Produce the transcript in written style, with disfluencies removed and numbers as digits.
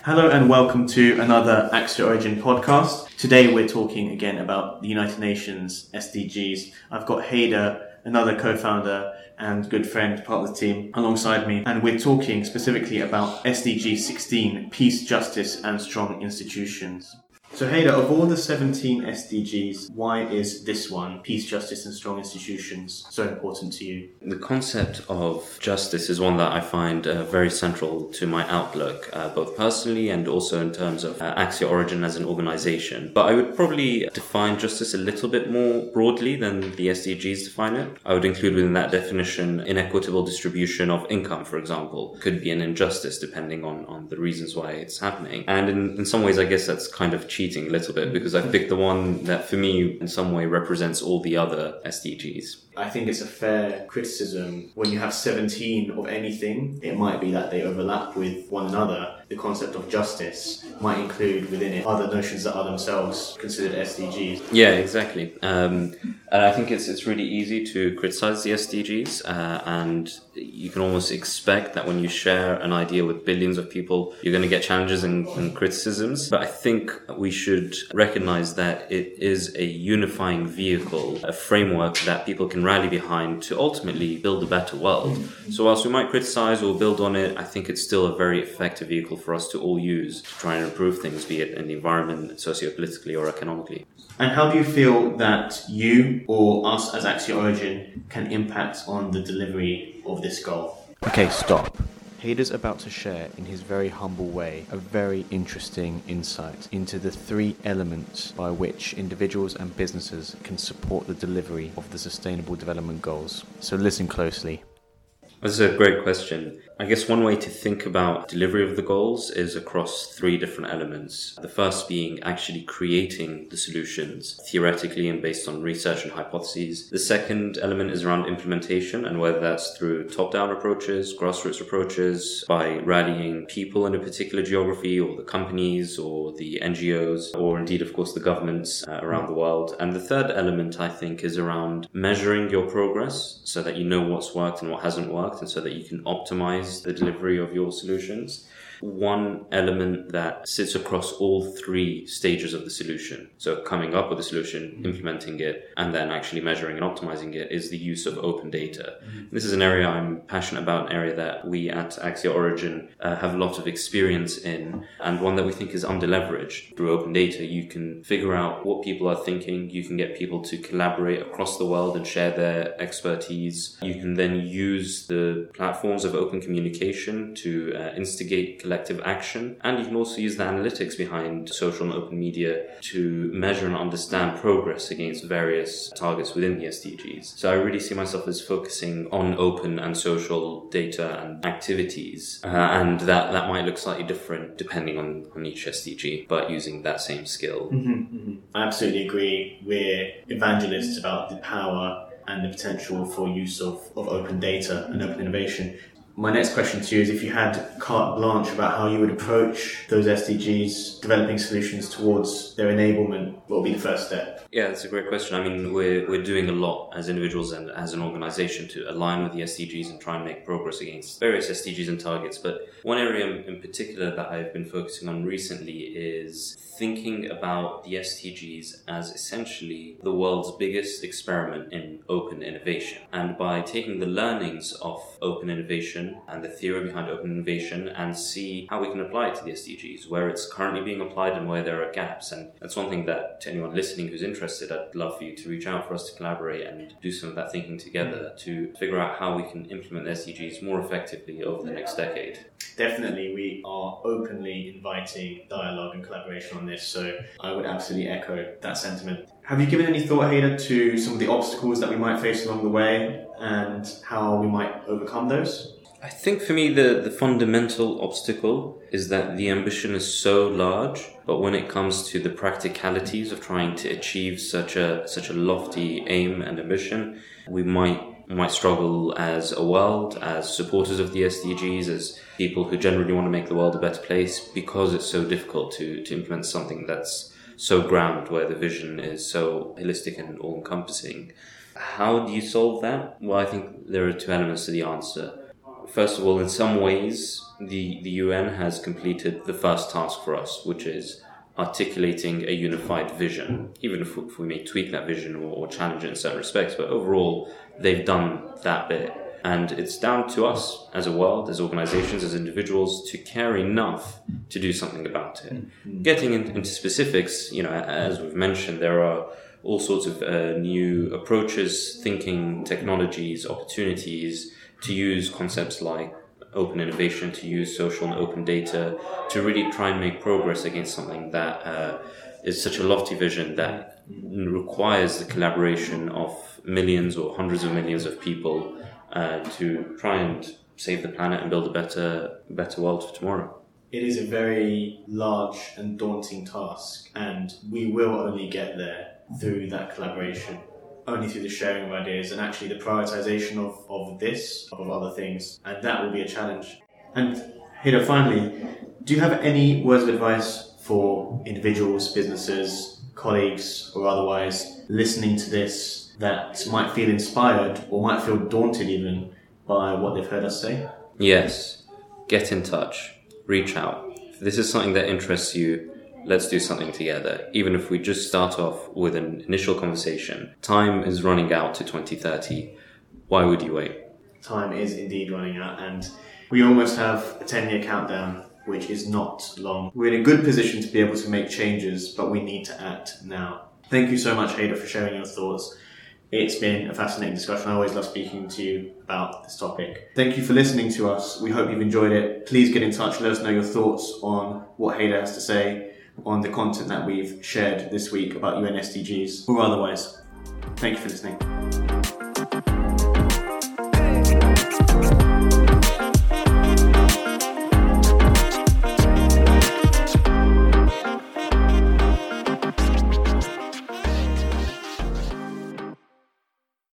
Hello and welcome to another Axio Origin podcast. Today we're talking again about the United Nations SDGs. I've got Haider, another co-founder and good friend, part of the team, alongside me. And we're talking specifically about SDG 16, peace, justice and strong institutions. So Haider, of all the 17 SDGs, why is this one, peace, justice and strong institutions, so important to you? The concept of justice is one that I find very central to my outlook, both personally and also in terms of Axio Origin as an organization. But I would probably define justice a little bit more broadly than the SDGs define it. I would include within that definition inequitable distribution of income, for example. Could be an injustice depending on the reasons why it's happening. And in some ways, I guess that's kind of cheating a little bit, because I've picked the one that for me in some way represents all the other SDGs. I think it's a fair criticism when you have 17 of anything. It might be that they overlap with one another. The concept of justice might include within it other notions that are themselves considered SDGs. Yeah, exactly. And I think it's really easy to criticize the SDGs, and you can almost expect that when you share an idea with billions of people, you're going to get challenges and criticisms. But I think we should recognize that it is a unifying vehicle, a framework that people can rally behind to ultimately build a better world. So whilst we might criticize or build on it, I think it's still a very effective vehicle for us to all use to try and improve things, be it in the environment, socio-politically or economically. And how do you feel that you or us as Axio Origin can impact on the delivery of this goal? Okay, stop. Haider's about to share, in his very humble way, a very interesting insight into the three elements by which individuals and businesses can support the delivery of the Sustainable Development Goals. So listen closely. This is a great question. I guess one way to think about delivery of the goals is across three different elements. The first being actually creating the solutions theoretically and based on research and hypotheses. The second element is around implementation, and whether that's through top-down approaches, grassroots approaches, by rallying people in a particular geography or the companies or the NGOs or indeed, of course, the governments around the world. And the third element, I think, is around measuring your progress so that you know what's worked and what hasn't worked, and so that you can optimize the delivery of your solutions. One element that sits across all three stages of the solution, so coming up with a solution, implementing it, and then actually measuring and optimizing it, is the use of open data. This is an area I'm passionate about, an area that we at Axio Origin have a lot of experience in, and one that we think is under-leveraged. Through open data, you can figure out what people are thinking, you can get people to collaborate across the world and share their expertise. You can then use the platforms of open communication to instigate collective action, and you can also use the analytics behind social and open media to measure and understand progress against various targets within the SDGs. So I really see myself as focusing on open and social data and activities, and that might look slightly different depending on each SDG, but using that same skill. I absolutely agree. We're evangelists about the power and the potential for use of open data and open innovation. My next question to you is, if you had carte blanche about how you would approach those SDGs, developing solutions towards their enablement, what would be the first step? Yeah, that's a great question. I mean, we're doing a lot as individuals and as an organization to align with the SDGs and try and make progress against various SDGs and targets. But one area in particular that I've been focusing on recently is thinking about the SDGs as essentially the world's biggest experiment in open innovation. And by taking the learnings of open innovation and the theory behind open innovation, and see how we can apply it to the SDGs, where it's currently being applied and where there are gaps. And that's one thing that, to anyone listening who's interested, I'd love for you to reach out for us to collaborate and do some of that thinking together to figure out how we can implement the SDGs more effectively over the next decade. Definitely, we are openly inviting dialogue and collaboration on this, so I would absolutely echo that sentiment. Have you given any thought, Haider, to some of the obstacles that we might face along the way and how we might overcome those? I think for me the fundamental obstacle is that the ambition is so large, but when it comes to the practicalities of trying to achieve such a lofty aim and ambition, we might my struggle as a world, as supporters of the SDGs, as people who generally want to make the world a better place, because it's so difficult to implement something that's so grounded, where the vision is so holistic and all-encompassing. How do you solve that? Well, I think there are two elements to the answer. First of all, in some ways, the UN has completed the first task for us, which is articulating a unified vision, even if we may tweak that vision or challenge it in certain respects. But overall, they've done that bit. And it's down to us as a world, as organizations, as individuals, to care enough to do something about it. Getting into specifics, you know, as we've mentioned, there are all sorts of new approaches, thinking, technologies, opportunities to use concepts like open innovation, to use social and open data, to really try and make progress against something that is such a lofty vision that requires the collaboration of millions or hundreds of millions of people to try and save the planet and build a better world for tomorrow. It is a very large and daunting task, and we will only get there through that collaboration, only through the sharing of ideas and actually the prioritization of this, of other things, and that will be a challenge. And Haider, finally, do you have any words of advice for individuals, businesses, colleagues or otherwise listening to this that might feel inspired or might feel daunted even by what they've heard us say? Yes, get in touch, reach out. If this is something that interests you, let's do something together, even if we just start off with an initial conversation. Time is running out to 2030. Why would you wait? Time is indeed running out, and we almost have a 10-year countdown, which is not long. We're in a good position to be able to make changes, but we need to act now. Thank you so much, Haider, for sharing your thoughts. It's been a fascinating discussion. I always love speaking to you about this topic. Thank you for listening to us. We hope you've enjoyed it. Please get in touch. Let us know your thoughts on what Haider has to say on the content that we've shared this week about UN SDGs or otherwise. Thank you for listening.